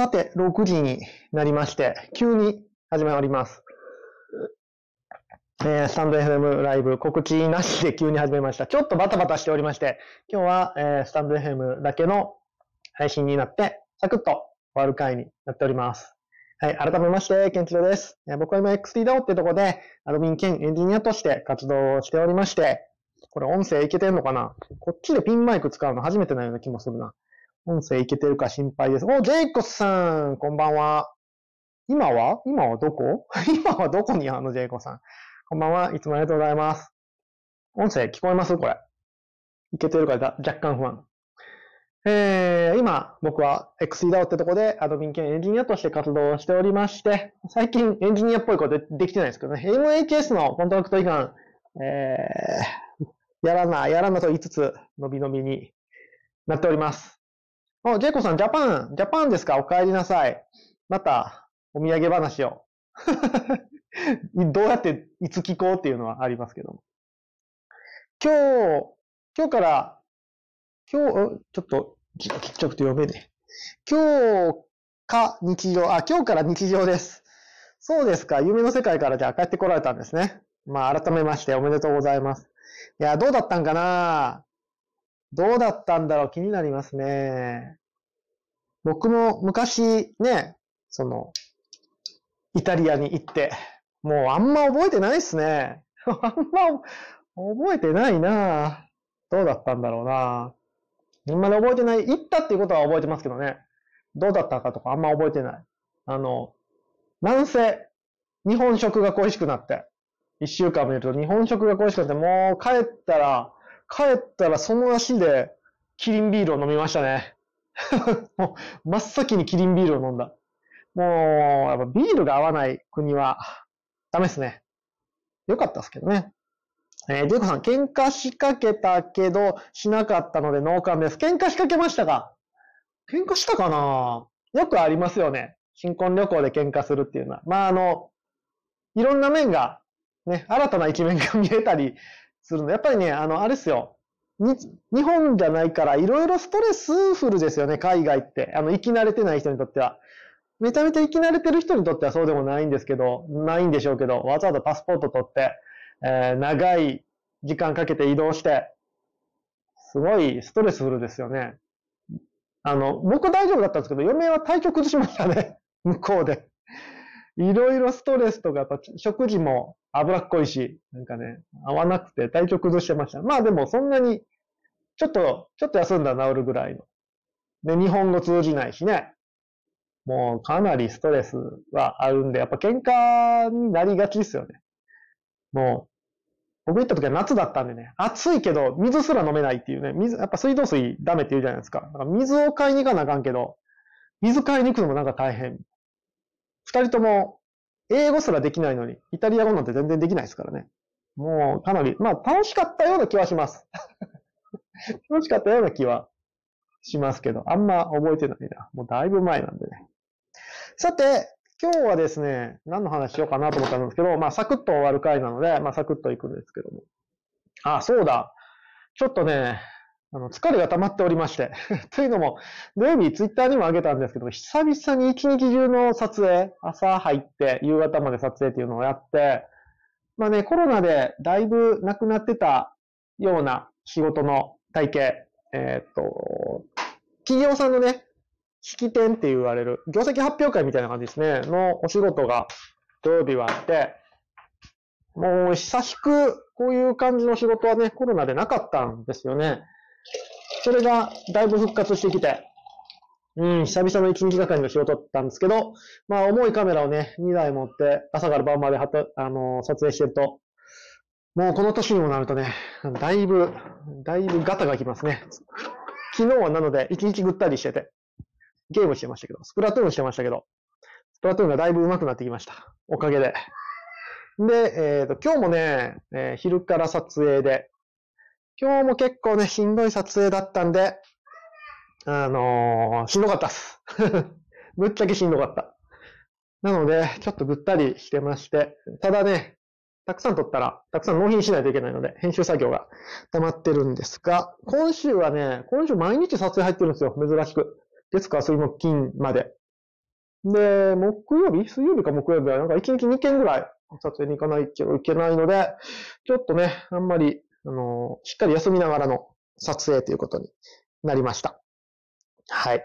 さて、6時になりまして、急に始まります。スタンド FM ライブ告知なしで急に始めました。ちょっとバタバタしておりまして、今日は、スタンド FM だけの配信になって、サクッと終わる回になっております。はい、改めまして、健一郎です。僕は今 XDOW ってとこで、アドミン兼エンジニアとして活動をしておりまして、これ音声いけてんのかな？こっちでピンマイク使うの初めてなような気もするな。音声いけてるか心配です。お、ジェイコスさん、こんばんは。今はどこ？今はどこにジェイコスさん。こんばんは、いつもありがとうございます。音声聞こえます？これ。いけてるか若干不安。今、僕は XDAO ってとこでアドミン兼エンジニアとして活動をしておりまして、最近エンジニアっぽいこと できてないですけどね、MHS のコントラクト違反、やらなと言いつつ、のびのびになっております。お、ジェイコさん、ジャパンですか？お帰りなさい。また、お土産話を。どうやって、いつ聞こうっていうのはありますけども。今日、ちょっと読めね。今日から日常です。そうですか。夢の世界からじゃあ帰ってこられたんですね。まあ、改めましておめでとうございます。いや、どうだったんかな？どうだったんだろう？気になりますね。僕も昔ね、イタリアに行って、もうあんま覚えてないっすね。あんま覚えてないな。どうだったんだろうな。あんまり覚えてない。行ったっていうことは覚えてますけどね。どうだったかとかあんま覚えてない。なんせ、日本食が恋しくなって。一週間見ると日本食が恋しくなって、もう帰ったらその足でキリンビールを飲みましたね。もう真っ先にキリンビールを飲んだ。もう、やっぱビールが合わない国はダメですね。よかったですけどね。ジェイコさん、喧嘩仕掛けたけど、しなかったので脳幹です。喧嘩仕掛けましたか？喧嘩したかな？よくありますよね。新婚旅行で喧嘩するっていうのは。まあ、いろんな面が、ね、新たな一面が見えたりするの。やっぱりね、あれですよ。日本じゃないから、いろいろストレスフルですよね、海外って。生き慣れてない人にとっては。めちゃめちゃ生き慣れてる人にとってはそうでもないんでしょうけど、わざわざパスポート取って、長い時間かけて移動して、すごいストレスフルですよね。僕大丈夫だったんですけど、嫁は体調崩しましたね。向こうで。いろいろストレスとか、やっぱ食事も脂っこいし、なんかね、合わなくて体調崩してました。まあでもそんなに、ちょっと休んだら治るぐらいの。で、日本語通じないしね。もうかなりストレスはあるんで、やっぱ喧嘩になりがちですよね。もう、僕行った時は夏だったんでね、暑いけど水すら飲めないっていうね、やっぱ水道水ダメって言うじゃないですか。だから水を買いに行かなあかんけど、水買いに行くのもなんか大変。二人とも英語すらできないのに、イタリア語なんて全然できないですからね。もうかなり、まあ楽しかったような気はします。楽しかったような気はしますけど、あんま覚えてないな。もうだいぶ前なんでね。さて、今日はですね、何の話しようかなと思ったんですけど、まあ、サクッと終わる回なので、まあ、サクッといくんですけども。あ、そうだ。ちょっとね、疲れが溜まっておりまして。というのも、土曜日ツイッターにも上げたんですけど、久々に一日中の撮影、朝入って、夕方まで撮影っていうのをやって、まあね、コロナでだいぶなくなってたような仕事の体系、企業さんのね、式典って言われる、業績発表会みたいな感じですね、のお仕事が土曜日はあって、もう久しくこういう感じの仕事はね、コロナでなかったんですよね。それがだいぶ復活してきて、久々の一日がかりの仕事だったんですけど、まあ重いカメラをね、2台持って朝から晩まで撮影してると、もうこの年にもなるとね、だいぶガタがきますね。昨日はなので一日ぐったりしてて、ゲームしてましたけど、スプラトゥーンしてましたけど、スプラトゥーンがだいぶ上手くなってきました。おかげで。で、今日もね、昼から撮影で、今日も結構ね、しんどい撮影だったんで、しんどかったっす。ぶっちゃけしんどかった。なので、ちょっとぐったりしてまして、ただね、たくさん撮ったら、たくさん納品しないといけないので、編集作業が溜まってるんですが、今週はね、毎日撮影入ってるんですよ、珍しく。月火水木金まで。で、水曜日か木曜日はなんか1日2件ぐらい撮影に行かないといけないので、ちょっとね、あんまり、しっかり休みながらの撮影ということになりました。はい。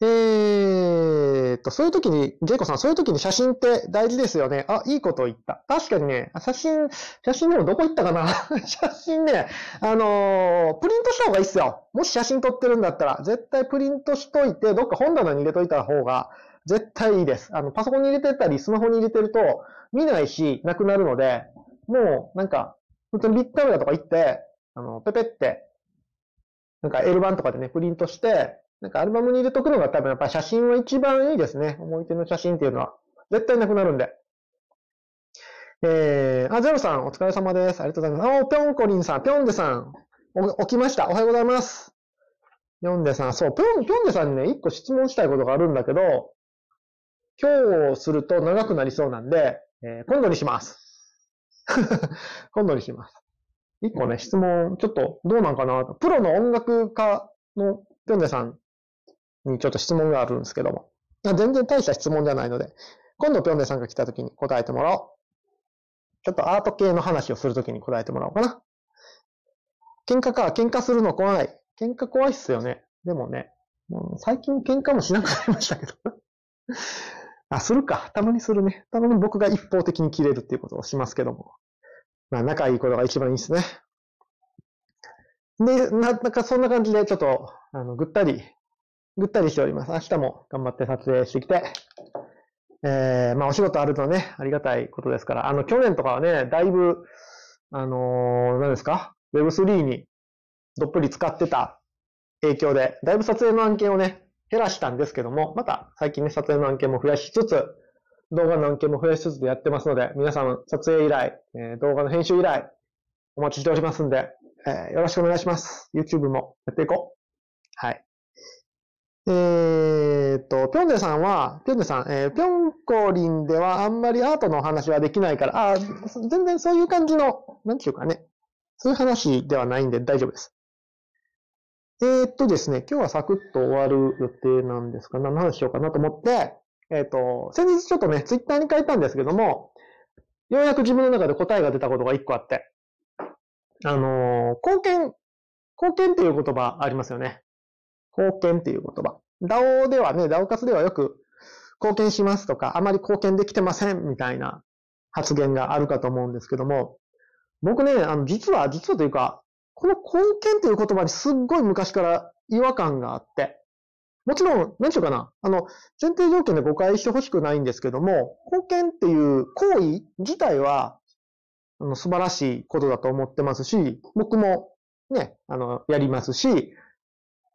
そういう時に、ジェイコさん、そういう時に写真って大事ですよね。あ、いいこと言った。確かにね、写真でもどこ行ったかな写真ね、プリントした方がいいっすよ。もし写真撮ってるんだったら、絶対プリントしといて、どっか本棚に入れといた方が、絶対いいです。パソコンに入れてたり、スマホに入れてると、見ないし、なくなるので、もう、なんか、本当にビッグカメラとか行って、ペペって、なんか L 版とかでね、プリントして、なんかアルバムに入れとくのが多分やっぱり写真は一番いいですね。思い出の写真っていうのは。絶対なくなるんで。ゼロさんお疲れ様です。ありがとうございます。ぴょんこりんさん、ぴょんでさん、起きました。おはようございます。ぴょんでさん、そう、ぴょんでさんにね、一個質問したいことがあるんだけど、今日すると長くなりそうなんで、今度にします。今度にします。一個ね、質問、ちょっとどうなんかな。プロの音楽家のぴょんでさん、にちょっと質問があるんですけども。全然大した質問じゃないので、今度ぴょんでさんが来た時に答えてもらおう。ちょっとアート系の話をする時に答えてもらおうかな。喧嘩か、喧嘩するの怖い。喧嘩怖いっすよね。でもね、もう最近喧嘩もしなくなりましたけど。あ、するか。たまにするね。たまに僕が一方的に切れるっていうことをしますけども。まあ仲いいことが一番いいですね。で、なんかそんな感じでちょっと、ぐったりしております。明日も頑張って撮影してきて。まあお仕事あるとね、ありがたいことですから。去年とかはね、だいぶ、何ですか？ Web3 にどっぷり使ってた影響で、だいぶ撮影の案件をね、減らしたんですけども、また最近ね、撮影の案件も増やしつつ、動画の案件も増やしつつでやってますので、皆さん撮影依頼、動画の編集依頼、お待ちしておりますんで、よろしくお願いします。YouTube もやっていこう。はい。ぴょんでさん、ぴょんこりんではあんまりアートの話はできないから、全然そういう感じの、なんていうかね、そういう話ではないんで大丈夫です。ですね、今日はサクッと終わる予定なんですか、何の話しようかなと思って、先日ちょっとね、ツイッターに書いたんですけども、ようやく自分の中で答えが出たことが一個あって、貢献っていう言葉ありますよね。貢献っていう言葉。DAO ではね、DAO 活ではよく貢献しますとか、あまり貢献できてませんみたいな発言があるかと思うんですけども、僕ね、実はというか、この貢献という言葉にすっごい昔から違和感があって、もちろん、何て言うかな、前提条件で誤解してほしくないんですけども、貢献っていう行為自体は、素晴らしいことだと思ってますし、僕もね、やりますし、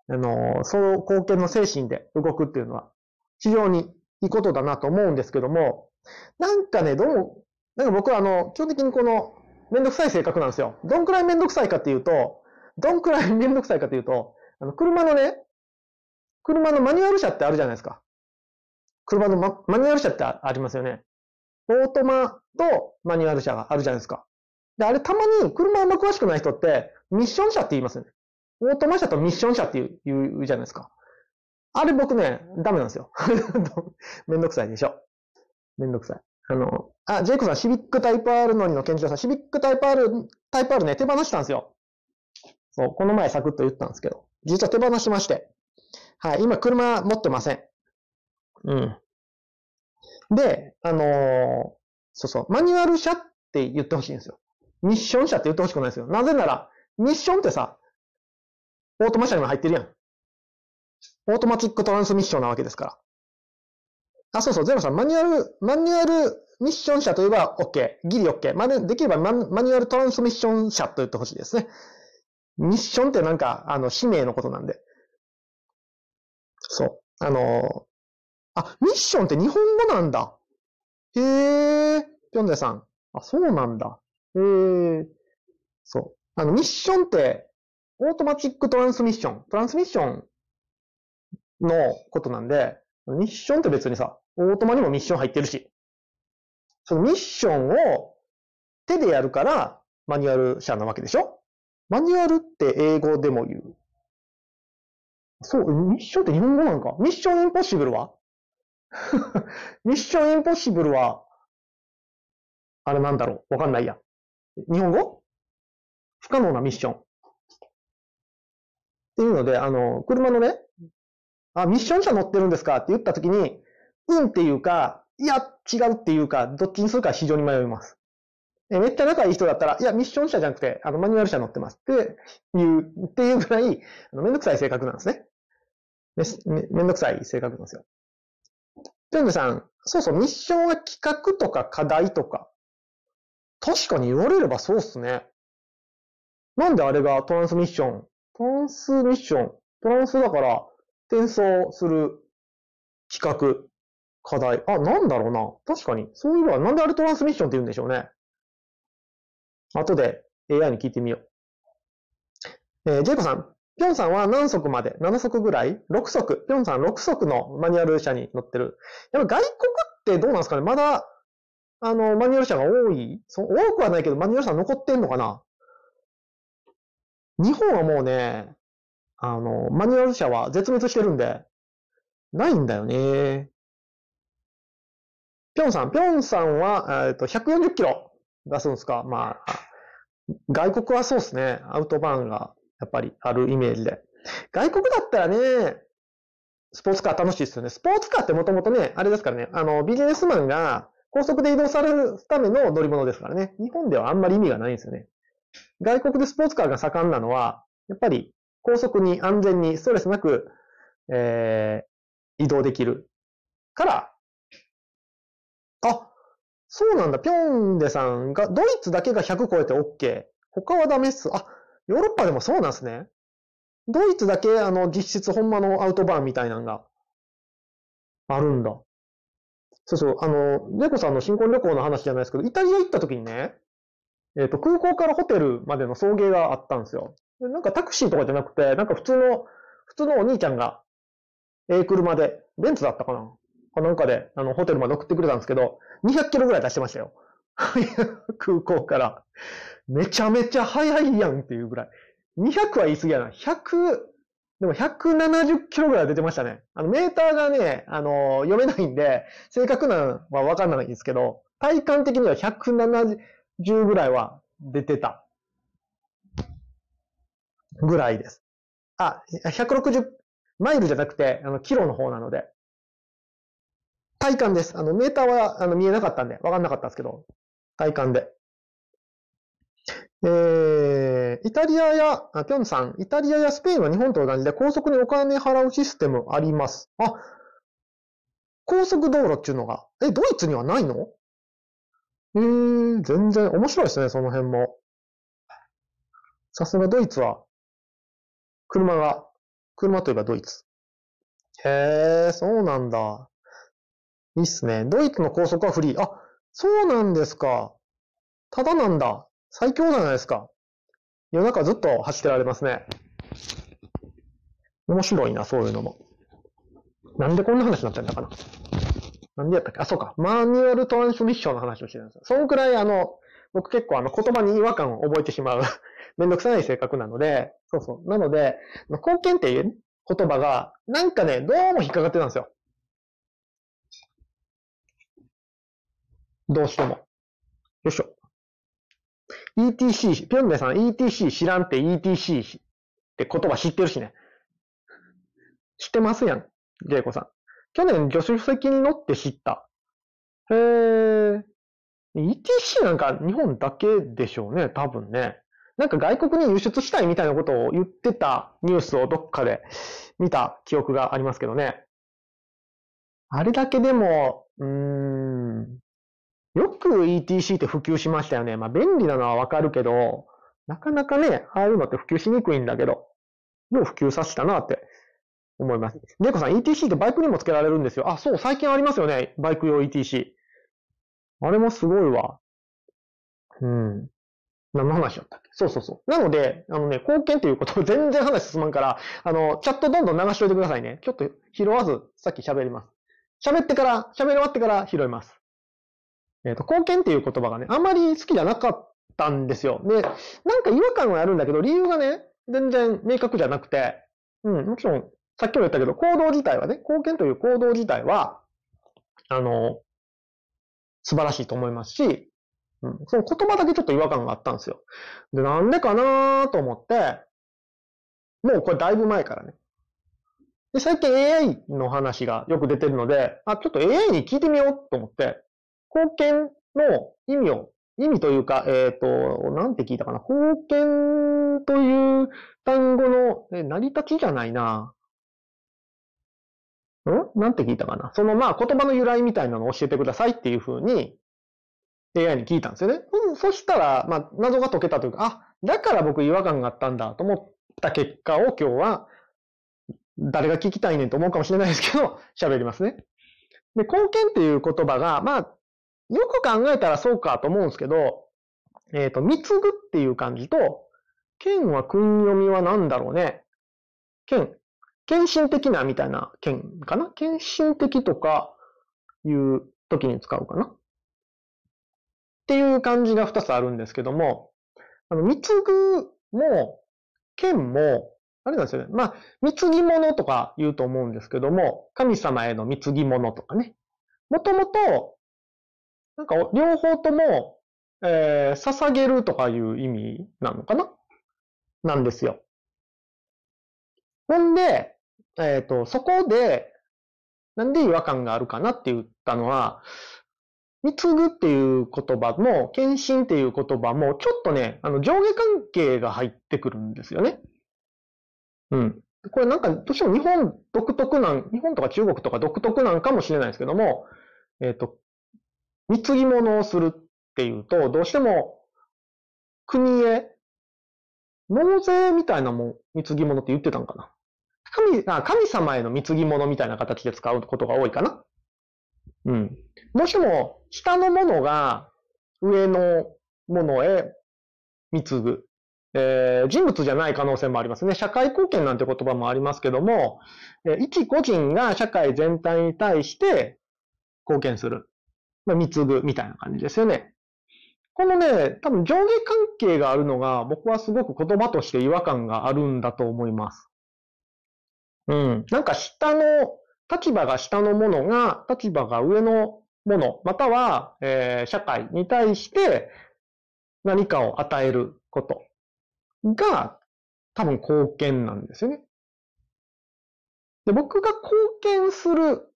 その貢献の精神で動くっていうのは非常にいいことだなと思うんですけども、なんかね、なんか僕は基本的にこのめんどくさい性格なんですよ。どんくらいめんどくさいかっていうと、車のマニュアル車ってあるじゃないですか。車のマニュアル車ってありますよね。オートマとマニュアル車があるじゃないですか。で、あれたまに車あんま詳しくない人ってミッション車って言いますよね。オートマ車とミッション車って言うじゃないですか。あれ僕ね、ダメなんですよ。めんどくさいでしょ。めんどくさい。ジェイコさん、シビックタイプ R の2の健常さん、シビックタイプ R ね、手放したんですよ。そう、この前サクッと言ったんですけど、実は手放しまして。はい、今車持ってません。うん。で、そうそう、マニュアル車って言ってほしいんですよ。ミッション車って言ってほしくないですよ。なぜなら、ミッションってさ、オートマ車にも入ってるやん。オートマチックトランスミッションなわけですから。あ、そうそう、ゼロさん、マニュアルミッション車といえば OK。ギリ OK。できればマニュアルトランスミッション車と言ってほしいですね。ミッションってなんか、使命のことなんで。そう。ミッションって日本語なんだ。へー。ぴょんでさん。あ、そうなんだ。へー。そう。ミッションって、オートマチックトランスミッションのことなんで、ミッションって別にさ、オートマにもミッション入ってるし、そのミッションを手でやるからマニュアル車なわけでしょ？マニュアルって英語でも言う。そう、ミッションって日本語なんか？ミッションインポッシブルはミッションインポッシブルは、あれなんだろう、わかんないや。日本語？不可能なミッション。っていうので、車のね、あ、ミッション車乗ってるんですかって言ったときに、うんっていうか、いや、違うっていうか、どっちにするか非常に迷います。めっちゃ仲いい人だったら、いや、ミッション車じゃなくて、マニュアル車乗ってますっていうぐらい、めんどくさい性格なんですね。めんどくさい性格なんですよ。ペンデさん、そうそう、ミッションは企画とか課題とか。確かに言われればそうっすね。なんであれがトランスミッション。トランスだから、転送する企画、課題。あ、なんだろうな。確かに。そういえば、なんであれトランスミッションって言うんでしょうね。後で AI に聞いてみよう。ジェイコさん、ピョンさんは何足まで ?7 足ぐらい ?6 足。ピョンさん6足のマニュアル車に乗ってる。やっぱ外国ってどうなんですかね、まだ、マニュアル車が多い、多くはないけど、マニュアル車残ってんのかな。日本はもうね、マニュアル車は絶滅してるんで、ないんだよね。ピョンさんは、140キロ出すんですか。まあ、外国はそうですね。アウトバーンが、やっぱりあるイメージで。外国だったらね、スポーツカー楽しいですよね。スポーツカーってもともとね、あれですからね、ビジネスマンが高速で移動されるための乗り物ですからね。日本ではあんまり意味がないんですよね。外国でスポーツカーが盛んなのは、やっぱり高速に安全にストレスなく、移動できるから、あ、そうなんだ。ピョンデさんが、ドイツだけが100超えて OK。他はダメっす。あ、ヨーロッパでもそうなんですね。ドイツだけ実質ほんまのアウトバーンみたいなのがあるんだ。そうそう、ジェコさんの新婚旅行の話じゃないですけど、イタリア行った時にね、空港からホテルまでの送迎があったんですよ。でなんかタクシーとかじゃなくて、なんか普通のお兄ちゃんが、車で、ベンツだったかななんかで、ホテルまで送ってくれたんですけど、200キロぐらい出してましたよ。空港から。めちゃめちゃ速いやんっていうぐらい。200は言い過ぎやな。100、でも170キロぐらい出てましたね。メーターがね、読めないんで、正確なのはわかんないんですけど、体感的には170ぐらいは出てた。ぐらいです。あ、160マイルじゃなくて、キロの方なので。体感です。メーターは、見えなかったんで、わかんなかったんですけど、体感で。イタリアや、ピョンさん、イタリアやスペインは日本と同じで高速にお金払うシステムあります。あ、高速道路っていうのが、ドイツにはないの？全然面白いですね、その辺も。さすがドイツは、車といえばドイツ。へー、そうなんだ。いいっすね。ドイツの高速はフリー。あ、そうなんですか。ただなんだ。最強じゃないですか。夜中ずっと走ってられますね。面白いな、そういうのも。なんでこんな話になったんだかな。なんでやったっけ？あ、そうか。マニュアルトランスミッションの話をしてるんですよ。そんくらい僕結構言葉に違和感を覚えてしまう。めんどくさい性格なので、そうそう。なので、貢献っていう言葉が、なんかね、どうも引っかかってたんですよ。どうしても。よいしょ。ETC、ピョンデさん ETC 知らんって ETC って言葉知ってるしね。知ってますやん、ジェイコさん。去年助手席に乗って知った。へー。ETC なんか日本だけでしょうね、多分ね。なんか外国に輸出したいみたいなことを言ってたニュースをどっかで見た記憶がありますけどね。あれだけでも、よく ETC って普及しましたよね。まあ便利なのはわかるけど、なかなかね、ああいうのって普及しにくいんだけど、よう普及させたなって思います。ジェイコさん、ETC ってバイクにもつけられるんですよ。あ、そう、最近ありますよね。バイク用 ETC。あれもすごいわ。何の話だったっけ？そうそうそう。なので、貢献ということを全然話進まんから、チャットどんどん流しといてくださいね。ちょっと拾わず、さっき喋ります。喋り終わってから拾います。貢献っていう言葉がね、あんまり好きじゃなかったんですよ。で、なんか違和感はあるんだけど、理由がね、全然明確じゃなくて、もちろん、さっきも言ったけど、行動自体はね、貢献という行動自体は、素晴らしいと思いますし、うん、その言葉だけちょっと違和感があったんですよ。で、なんでかなと思って、もうこれだいぶ前からね。で、最近 AI の話がよく出てるので、あ、ちょっと AI に聞いてみようと思って、貢献の意味というか、なんて聞いたかな。貢献という単語の、成り立ちじゃないな。なんて聞いたかな。その、まあ、言葉の由来みたいなのを教えてくださいっていうふうに、AI に聞いたんですよね。そしたら、まあ、謎が解けたというか、あ、だから僕違和感があったんだと思った結果を今日は、誰が聞きたいねんと思うかもしれないですけど、喋りますね。で、貢献っていう言葉が、まあ、よく考えたらそうかと思うんですけど、貢ぐっていう漢字と、献は訓読みは何だろうね。献身的なみたいな献かな？献身的とかいう時に使うかなっていう漢字が2つあるんですけども、貢ぐも、献も、あれなんですよね。まあ、貢ぎ物とか言うと思うんですけども、神様への貢ぎ物とかね。もともと、なんか両方とも、捧げるとかいう意味なのかななんですよ。ほんで、そこで、なんで違和感があるかなって言ったのは、貢ぐっていう言葉も、献身っていう言葉も、ちょっとね、上下関係が入ってくるんですよね。うん。これなんか、どうしても日本とか中国とか独特なんかもしれないですけども、貢ぎ物をするっていうと、どうしても、国へ、納税みたいなもん、貢ぎ物って言ってたのかな。神様への貢ぎ物みたいな形で使うことが多いかな。うん。どうしても、下のものが、上のものへ、貢ぐ。人物じゃない可能性もありますね。社会貢献なんて言葉もありますけども、一個人が社会全体に対して貢献する。まあ、貢ぐみたいな感じですよね。このね、多分上下関係があるのが、僕はすごく言葉として違和感があるんだと思います。うん。なんか立場が下のものが、立場が上のもの、または、社会に対して何かを与えること。が、多分貢献なんですよね。で、僕が貢献する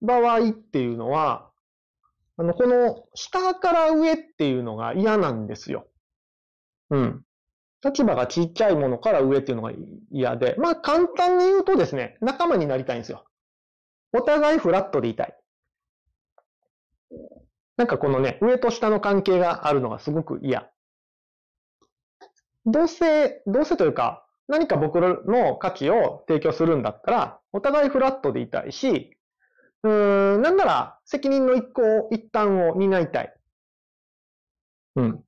場合っていうのは、この下から上っていうのが嫌なんですよ。うん。立場がちっちゃいものから上っていうのが嫌で、まあ簡単に言うとですね、仲間になりたいんですよ。お互いフラットでいたい。なんかこのね、上と下の関係があるのがすごく嫌。どうせというか、何か僕の価値を提供するんだったら、お互いフラットでいたいし、なんなら責任の一端を担いたい。うん。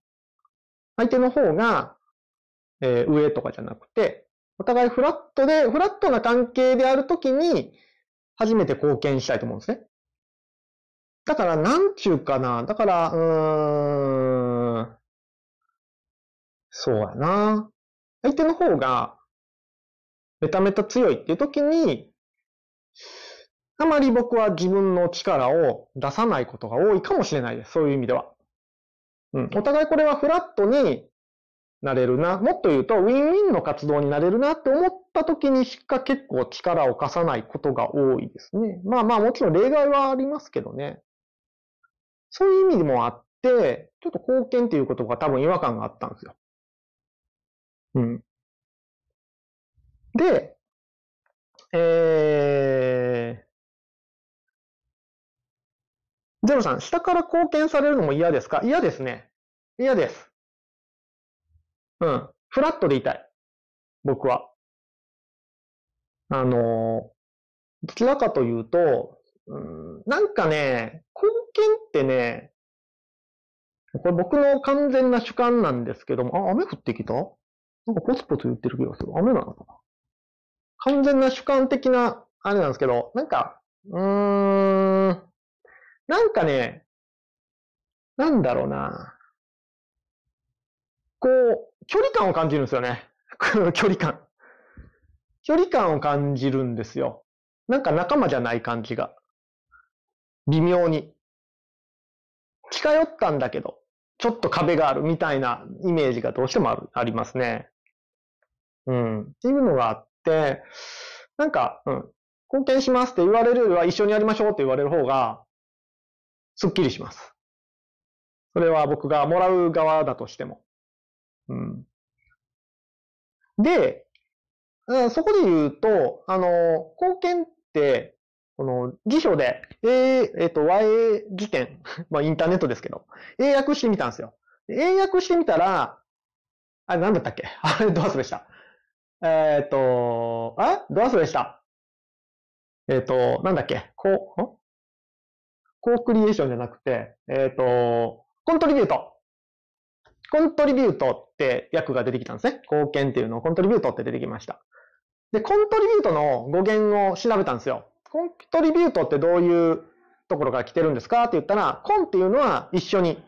相手の方が、上とかじゃなくて、お互いフラットな関係であるときに、初めて貢献したいと思うんですね。だから、なんちゅうかな。だから、そうやな。相手の方が、めためた強いっていう時に、あまり僕は自分の力を出さないことが多いかもしれないです。そういう意味では。うん。お互いこれはフラットになれるな。もっと言うと、ウィンウィンの活動になれるなって思った時にしか結構力を貸さないことが多いですね。まあまあ、もちろん例外はありますけどね。そういう意味もあって、ちょっと貢献っていうことが多分違和感があったんですよ。うん。で、ゼロさん、下から貢献されるのも嫌ですか？嫌ですね。嫌です。うん。フラットでいたい。僕は。どちらかというと、なんかね、貢献ってね、これ僕の完全な主観なんですけども、あ、雨降ってきた？なんかポツポツ言ってる気がする。雨なのかな？完全な主観的な、あれなんですけど、なんか、なんかね、なんだろうな。こう、距離感を感じるんですよね。距離感を感じるんですよ。なんか仲間じゃない感じが。微妙に。近寄ったんだけど、ちょっと壁があるみたいなイメージがどうしてもありますね。うん。っていうのがあって、なんか、うん。貢献しますって言われるよりは一緒にやりましょうって言われる方が、すっきりします。それは僕がもらう側だとしても。うん。で、そこで言うと、貢献って、この辞書で、和英辞典、まあインターネットですけど、英訳してみたんですよ。英訳してみたら、あれなんだったっけ？あれド忘れした。ド忘れした。なんだっけ？コークリエーションじゃなくて、コントリビュート。コントリビュートって訳が出てきたんですね。貢献っていうのをコントリビュートって出てきました。で、コントリビュートの語源を調べたんですよ。コントリビュートってどういうところから来てるんですかって言ったら、コンっていうのは一緒に。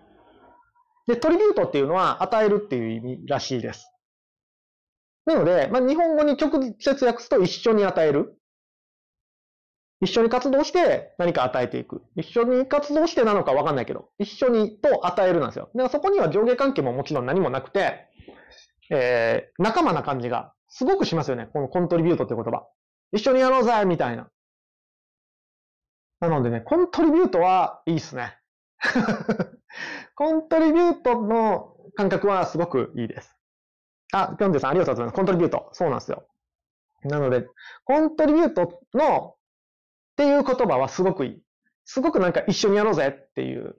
で、トリビュートっていうのは与えるっていう意味らしいです。なので、まあ、日本語に直接訳すと一緒に与える。一緒に活動して何か与えていく。一緒に活動してなのかわかんないけど、一緒にと与えるなんですよ。で、そこには上下関係ももちろん何もなくて、仲間な感じがすごくしますよね。このコントリビュートって言葉。一緒にやろうぜみたいな。なのでね、コントリビュートはいいっすね。コントリビュートの感覚はすごくいいです。あ、ぴょんてぃさんありがとうございます。コントリビュート。そうなんですよ。なので、コントリビュートのっていう言葉はすごくいい。すごくなんか一緒にやろうぜっていう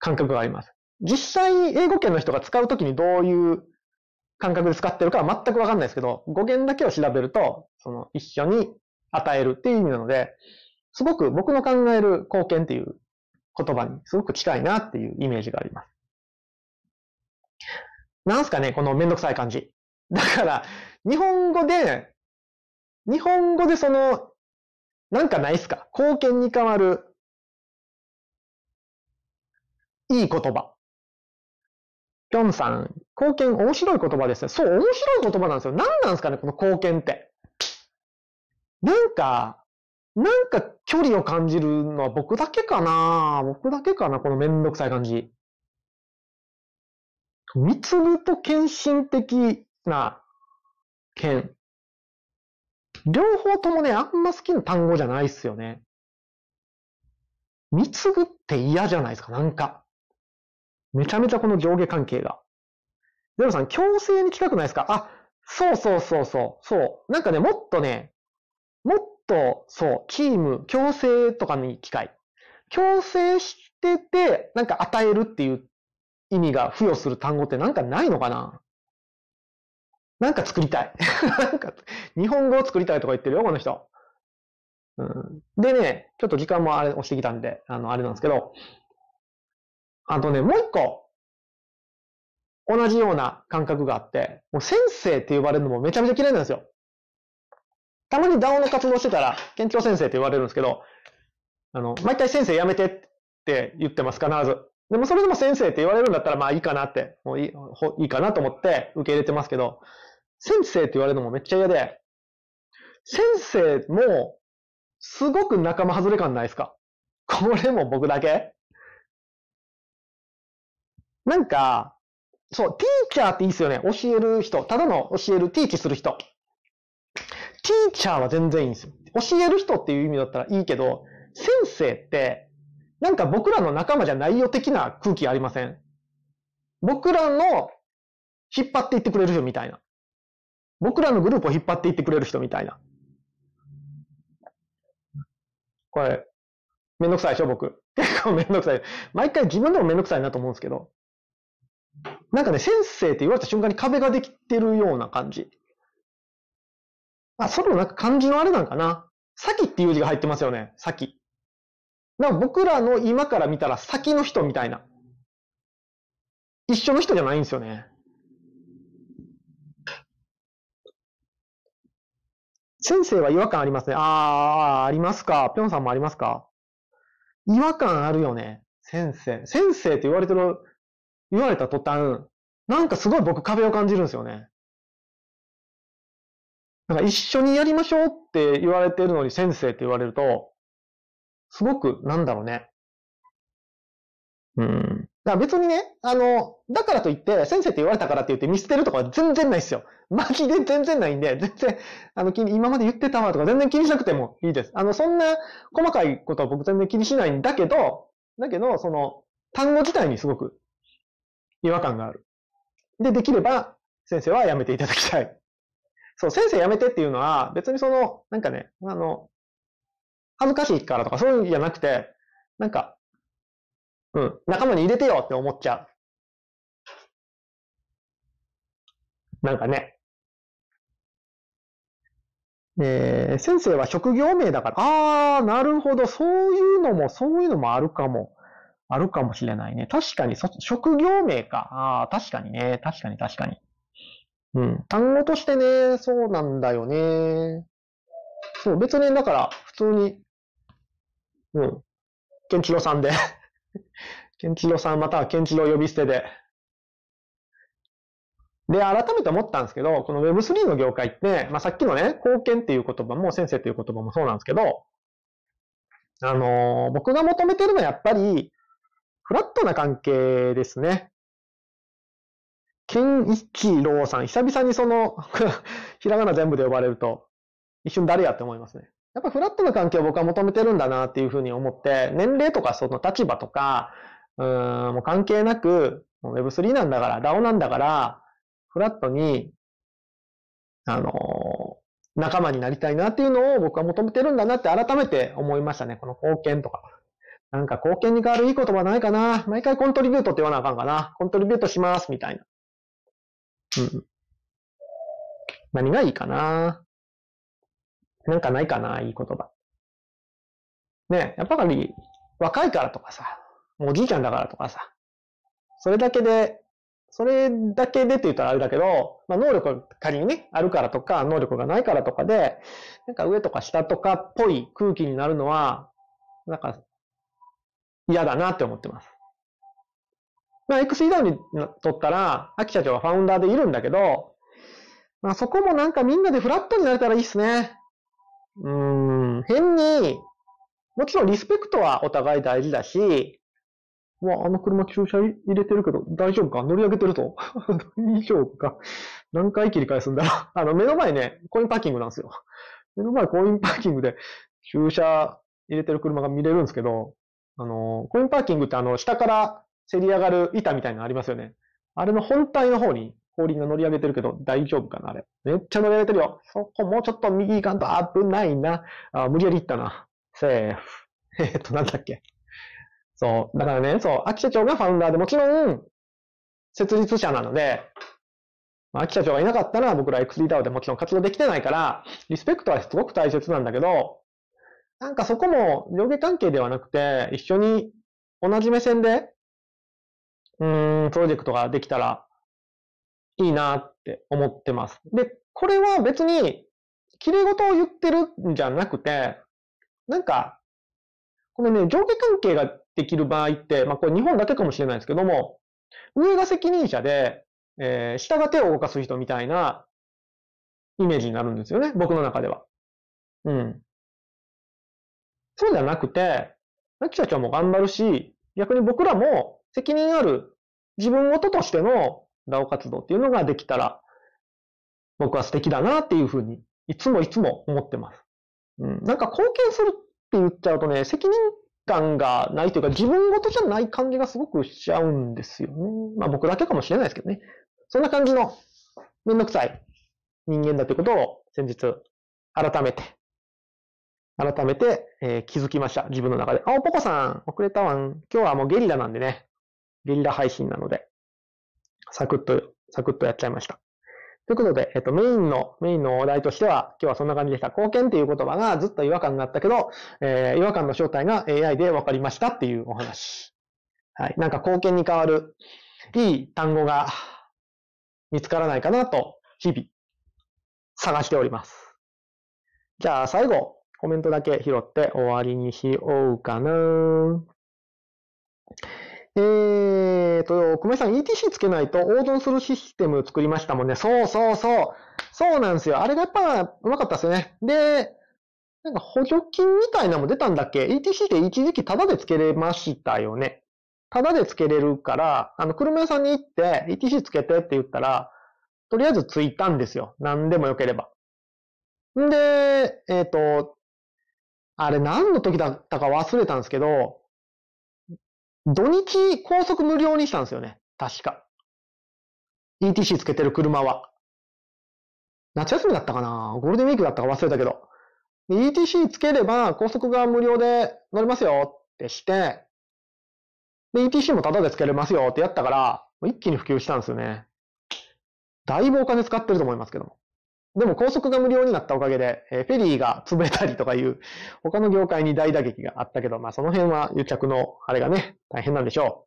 感覚があります。実際に英語圏の人が使うときにどういう感覚で使ってるかは全くわかんないですけど、語源だけを調べると、その一緒に与えるっていう意味なので、すごく僕の考える貢献っていう言葉にすごく近いなっていうイメージがあります。なんすかね、このめんどくさい感じ。だから、日本語でその、なんかないっすか？貢献に変わる、いい言葉。ぴょんさん、貢献面白い言葉ですね。そう、面白い言葉なんですよ。何なんですかね、この貢献って。なんか距離を感じるのは僕だけかなこのめんどくさい感じ。みつぶと献身的な献。両方ともね、あんま好きな単語じゃないっすよね。みつぶって嫌じゃないですか、なんか。めちゃめちゃこの上下関係が。ゼロさん、強制に近くないですか？あ、そう。なんかね、もっと、そう、チーム、強制とかに近い。強制してて、なんか与えるっていう意味が付与する単語ってなんかないのかな？なんか作りたい。なんか、日本語を作りたいとか言ってるよ、この人。うん、でね、ちょっと時間も押してきたんで、あれなんですけど。あとね、もう一個。同じような感覚があって、もう先生って呼ばれるのもめちゃめちゃ嫌いなんですよ。たまに DAO の活動してたら、県庁先生って言われるんですけど、毎回先生やめてって言ってます、必ず。でもそれでも先生って言われるんだったら、まあいいかなって、もういいかなと思って受け入れてますけど、先生って言われるのもめっちゃ嫌で、先生も、すごく仲間外れ感ないですか？これも僕だけ？なんか、そう、ティーチャーっていいですよね。教える人。ただの教える、ティーチする人。ティーチャーは全然いいんですよ。教える人っていう意味だったらいいけど、先生って、なんか僕らの仲間じゃないよ的な空気ありません？僕らの引っ張っていってくれる人みたいな。僕らのグループを引っ張っていってくれる人みたいな。これ、めんどくさいでしょ、僕。結構めんどくさい。毎回自分でもめんどくさいなと思うんですけど。なんかね、先生って言われた瞬間に壁ができてるような感じ。あ、それもなんか漢字のあれなんかな。先っていう字が入ってますよね。先。なんか僕らの今から見たら先の人みたいな。一緒の人じゃないんですよね。先生は違和感ありますね。ありますか。ぴょんさんもありますか。違和感あるよね。先生。先生って言われた途端、なんかすごい僕壁を感じるんですよね。なんか一緒にやりましょうって言われてるのに先生って言われると、すごく、なんだろうね。だから別にね、だからといって、先生って言われたからって言って見捨てるとかは全然ないですよ。マジで全然ないんで、全然、今まで言ってたわとか全然気にしなくてもいいです。そんな細かいことは僕全然気にしないんだけど、その、単語自体にすごく違和感がある。で、できれば、先生はやめていただきたい。そう、先生やめてっていうのは、別に恥ずかしいからとかそういうんじゃなくて、仲間に入れてよって思っちゃう。先生は職業名だから、あー、なるほど、そういうのもあるかもしれないね。確かに、職業名か。あー、確かにね、確かに。単語としてね、そうなんだよね。そう、別にだから、普通に、ケンチロさんで、ケンチロさんまたはケンチロ呼び捨てで。で、改めて思ったんですけど、この Web3 の業界って、さっきのね、貢献っていう言葉も先生っていう言葉もそうなんですけど、僕が求めてるのはやっぱり、フラットな関係ですね。ケンイチローさん、久々にひらがな全部で呼ばれると、一瞬誰やって思いますね。やっぱフラットな関係を僕は求めてるんだなっていうふうに思って、年齢とかその立場とか、もう関係なく、Web3 なんだから、DAO なんだから、フラットに、仲間になりたいなっていうのを僕は求めてるんだなって改めて思いましたね。この貢献とか。貢献に代わるいい言葉ないかな。毎回コントリビュートって言わなあかんかな。コントリビュートします、みたいな。何がいいかな。ないかな、いい言葉。ね、やっぱり若いからとかさ、おじいちゃんだからとかさ、それだけでって言ったらあれだけど、能力が仮にね、あるからとか、能力がないからとかで、上とか下とかっぽい空気になるのは、嫌だなって思ってます。XDOW にとったら、秋社長はファウンダーでいるんだけど、そこもみんなでフラットになれたらいいっすね。変に、もちろんリスペクトはお互い大事だし、車駐車入れてるけど、大丈夫か乗り上げてると大丈夫か何回切り返すんだろう目の前ね、コインパーキングなんですよ。目の前コインパーキングで駐車入れてる車が見れるんですけど、コインパーキングって下から、せり上がる板みたいなのありますよね。あれの本体の方に後輪が乗り上げてるけど大丈夫かなあれ。めっちゃ乗り上げてるよ。そこもうちょっと右行かんと危ないな。無理やり行ったな。セーフ。なんだっけ。そう。だからね、秋社長がファウンダーでもちろん、設立者なので、秋社長がいなかったら僕ら XDAO でもちろん活動できてないから、リスペクトはすごく大切なんだけど、そこも上下関係ではなくて、一緒に同じ目線で、プロジェクトができたらいいなって思ってます。で、これは別に、綺麗事を言ってるんじゃなくて、このね、上下関係ができる場合って、これ日本だけかもしれないですけども、上が責任者で、下が手を動かす人みたいなイメージになるんですよね、僕の中では。そうじゃなくて、秋社長も頑張るし、逆に僕らも、責任ある自分事としての DAO 活動っていうのができたら、僕は素敵だなっていうふうに、いつも思ってます。貢献するって言っちゃうとね、責任感がないというか、自分事じゃない感じがすごくしちゃうんですよね。僕だけかもしれないですけどね。そんな感じのめんどくさい人間だということを先日、改めて、気づきました。自分の中で。ポコさん、遅れたわん。今日はもうゲリラなんでね。ゲリラ配信なので、サクッとやっちゃいました。ということで、メインのお題としては、今日はそんな感じでした。貢献っていう言葉がずっと違和感があったけど、違和感の正体が AI で分かりましたっていうお話。はい。貢献に代わるいい単語が見つからないかなと、日々、探しております。じゃあ、最後、コメントだけ拾って終わりにしようかな。熊井さん、ETC つけないと温存するシステムを作りましたもんね。そうなんですよ。あれがやっぱ上手かったですよね。で、なんか補助金みたいなのも出たんだっけ ?ETC って一時期タダでつけれましたよね。タダでつけれるから、車屋さんに行って、ETC つけてって言ったら、とりあえずついたんですよ。何でもよければ。んで、あれ何の時だったか忘れたんですけど、土日高速無料にしたんですよね。確か。ETC つけてる車は。夏休みだったかなゴールデンウィークだったか忘れたけど。ETC つければ高速が無料で乗れますよってして、で、ETC もタダでつけれますよってやったから、一気に普及したんですよね。だいぶお金使ってると思いますけども。でも高速が無料になったおかげで、フェリーが潰れたりとかいう、他の業界に大打撃があったけど、まあその辺は癒着のあれがね、大変なんでしょ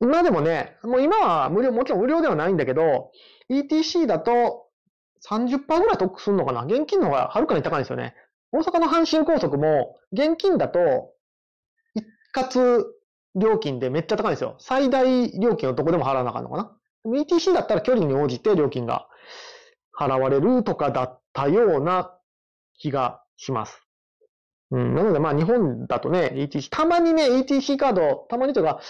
う。まあでもね、もう今は無料、もちろん無料ではないんだけど、ETC だと 30% ぐらい得するのかな。現金の方がはるかに高いんですよね。大阪の阪神高速も、現金だと、一括料金でめっちゃ高いんですよ。最大料金をどこでも払わなあかんのかな。ETC だったら距離に応じて料金が払われるとかだったような気がします。うん。なのでまあ日本だとね、ETC、たまにね、ETC カード、たまにというか、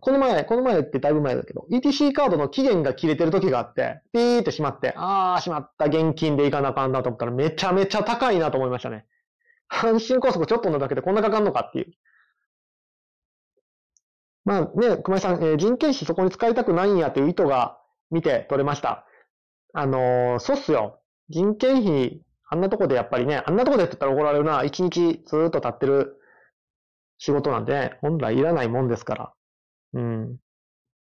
この前ってだいぶ前だけど、ETC カードの期限が切れてる時があって、ピーってしまって、しまった、現金でいかなあかんなと思ったらめちゃめちゃ高いなと思いましたね。阪神高速ちょっと乗るだけでこんなかかんのかっていう。まあね、熊井さん、人件費そこに使いたくないんやという意図が見て取れました。そうっすよ。人件費、あんなとこでやっぱりね、あんなとこでって言ったら怒られるな。一日ずーっと立ってる仕事なんで、ね、本来いらないもんですから。うん。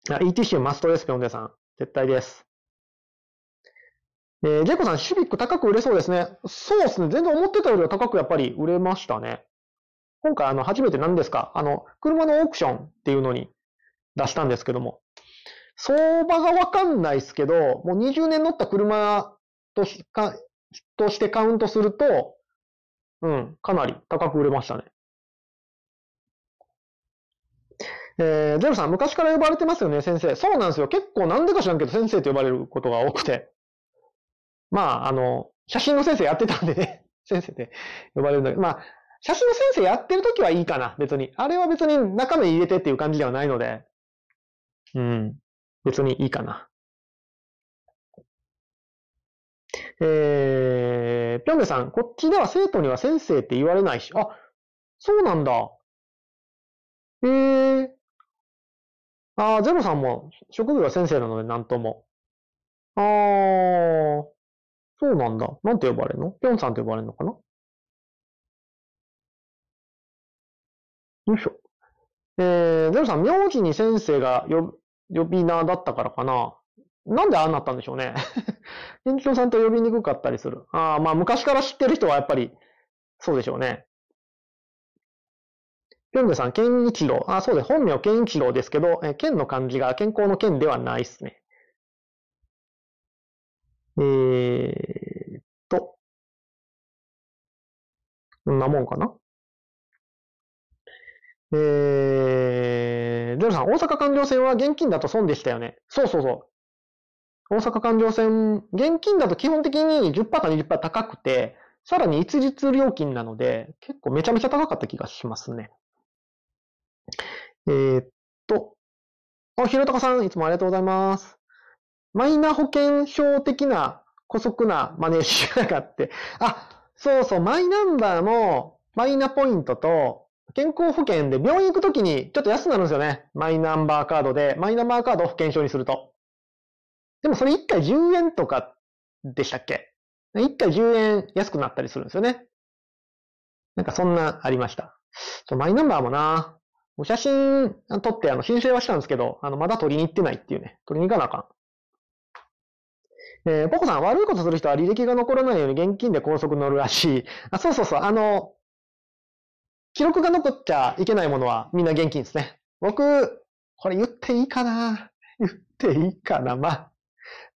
ETC マストです、ぴょんでさん。絶対です。ジェコさん、シュビック高く売れそうですね。そうっすね。全然思ってたよりは高くやっぱり売れましたね。今回初めて何ですか車のオークションっていうのに出したんですけども。相場がわかんないですけど、もう20年乗った車としてカウントすると、うん、かなり高く売れましたね。ゼロさん、昔から呼ばれてますよね、先生。そうなんですよ。結構なんでか知らんけど、先生と呼ばれることが多くて。まあ、写真の先生やってたんでね、先生って呼ばれるんだけど、まあ、写真の先生やってるときはいいかな、別に。あれは別に中身入れてっていう感じではないので、うん。別にいいかな。ぴょんべさん、こっちでは生徒には先生って言われないし、あ、そうなんだ。ゼロさんも職業は先生なのでなんとも。そうなんだ。なんて呼ばれるの？ぴょんさんって呼ばれるのかな？よいしょ。ゼロさん、名字に先生が呼び名だったからかな。なんでああなったんでしょうね。店長さんと呼びにくかったりする。まあ昔から知ってる人はやっぱりそうでしょうね。ぴょんべさん、健一郎。そうです。本名健一郎ですけど、健の漢字が健康の健ではないっすね。こんなもんかな。ゼロさん、大阪環状線は現金だと損でしたよね。そうそうそう。大阪環状線、現金だと基本的に 10% か 20% 高くて、さらに一律料金なので、結構めちゃめちゃ高かった気がしますね。ひろたかさん、いつもありがとうございます。マイナ保険証的な、古速なマネージャーがあって、そうそう、マイナンバーも、マイナポイントと、健康保険で病院行くときにちょっと安くなるんですよね。マイナンバーカードで、マイナンバーカードを保険証にすると。でもそれ1回10円とかでしたっけ？1回10円安くなったりするんですよね。なんかそんなありました。マイナンバーもな、お写真撮って申請はしたんですけど、まだ取りに行ってないっていうね。取りに行かなあかん。ポコさん、悪いことする人は履歴が残らないように現金で高速乗るらしい。そうそうそう、記録が残っちゃいけないものはみんな現金ですね。僕、これ言っていいかな？言っていいかな？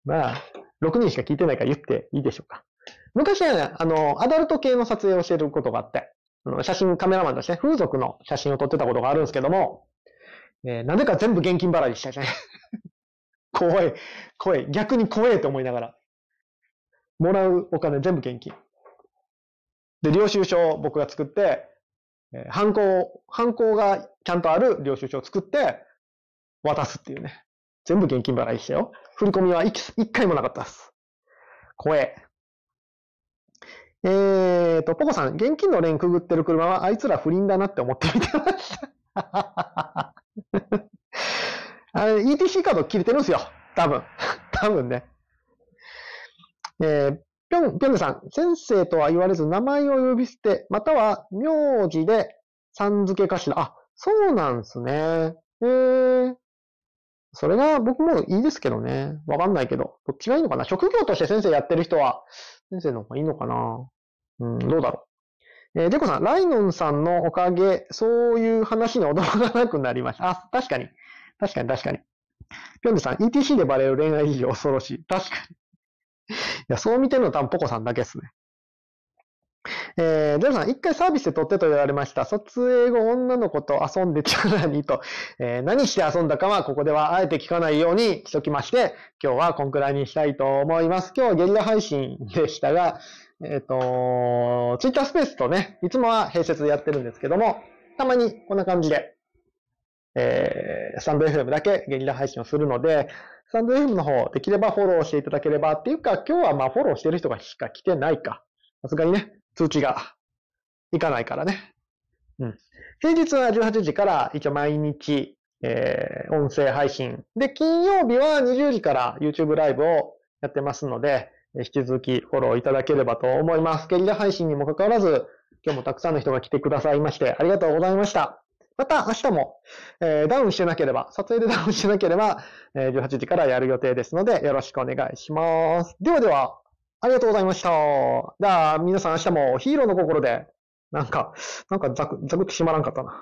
まあ、6人しか聞いてないから言っていいでしょうか。昔はね、アダルト系の撮影をしてることがあって、写真カメラマンとして、ね、風俗の写真を撮ってたことがあるんですけども、なぜか全部現金払いでしたね。怖い。逆に怖いと思いながら。もらうお金全部現金。で、領収書を僕が作って、ハンコがちゃんとある領収書を作って、渡すっていうね。全部現金払いでしたよ。振り込みは一回もなかったです。怖え。ポコさん、現金のレーンくぐってる車はあいつら不倫だなって思って見てました。ETC カード切れてるんですよ。多分ね。ぴょんさん、先生とは言われず名前を呼び捨て、または名字でさん付けかしら。あ、そうなんですね。それが僕もいいですけどね。わかんないけど。どっちがいいのかな。職業として先生やってる人は、先生の方がいいのかな。うん、どうだろう。でこさん、ライノンさんのおかげ、そういう話に驚かなくなりました。あ、確かに。ぴょんさん、ETC でバレる恋愛以上恐ろしい。確かに。いや、そう見てるのは多分ポコさんだけですね。ゼロさん、一回サービスで撮ってと言われました。撮影後、女の子と遊んでちゃらにと、何して遊んだかはここではあえて聞かないようにしときまして、今日はこんくらいにしたいと思います。今日はゲリラ配信でしたが、Twitter スペースとね、いつもは併設でやってるんですけども、たまにこんな感じで、スタンド FM だけゲリラ配信をするので、スタンド FM の方、できればフォローしていただければっていうか、今日はまあフォローしてる人がしか来てないか。さすがにね、通知がいかないからね。うん。平日は18時から一応毎日、音声配信。で、金曜日は20時から YouTube ライブをやってますので、引き続きフォローいただければと思います。ゲリラ配信にもかかわらず、今日もたくさんの人が来てくださいまして、ありがとうございました。また明日も、撮影でダウンしてなければ、18時からやる予定ですので、よろしくお願いします。では、ありがとうございました。じゃあ、皆さん明日もヒーローの心で、なんか、ザクッと閉まらんかったな。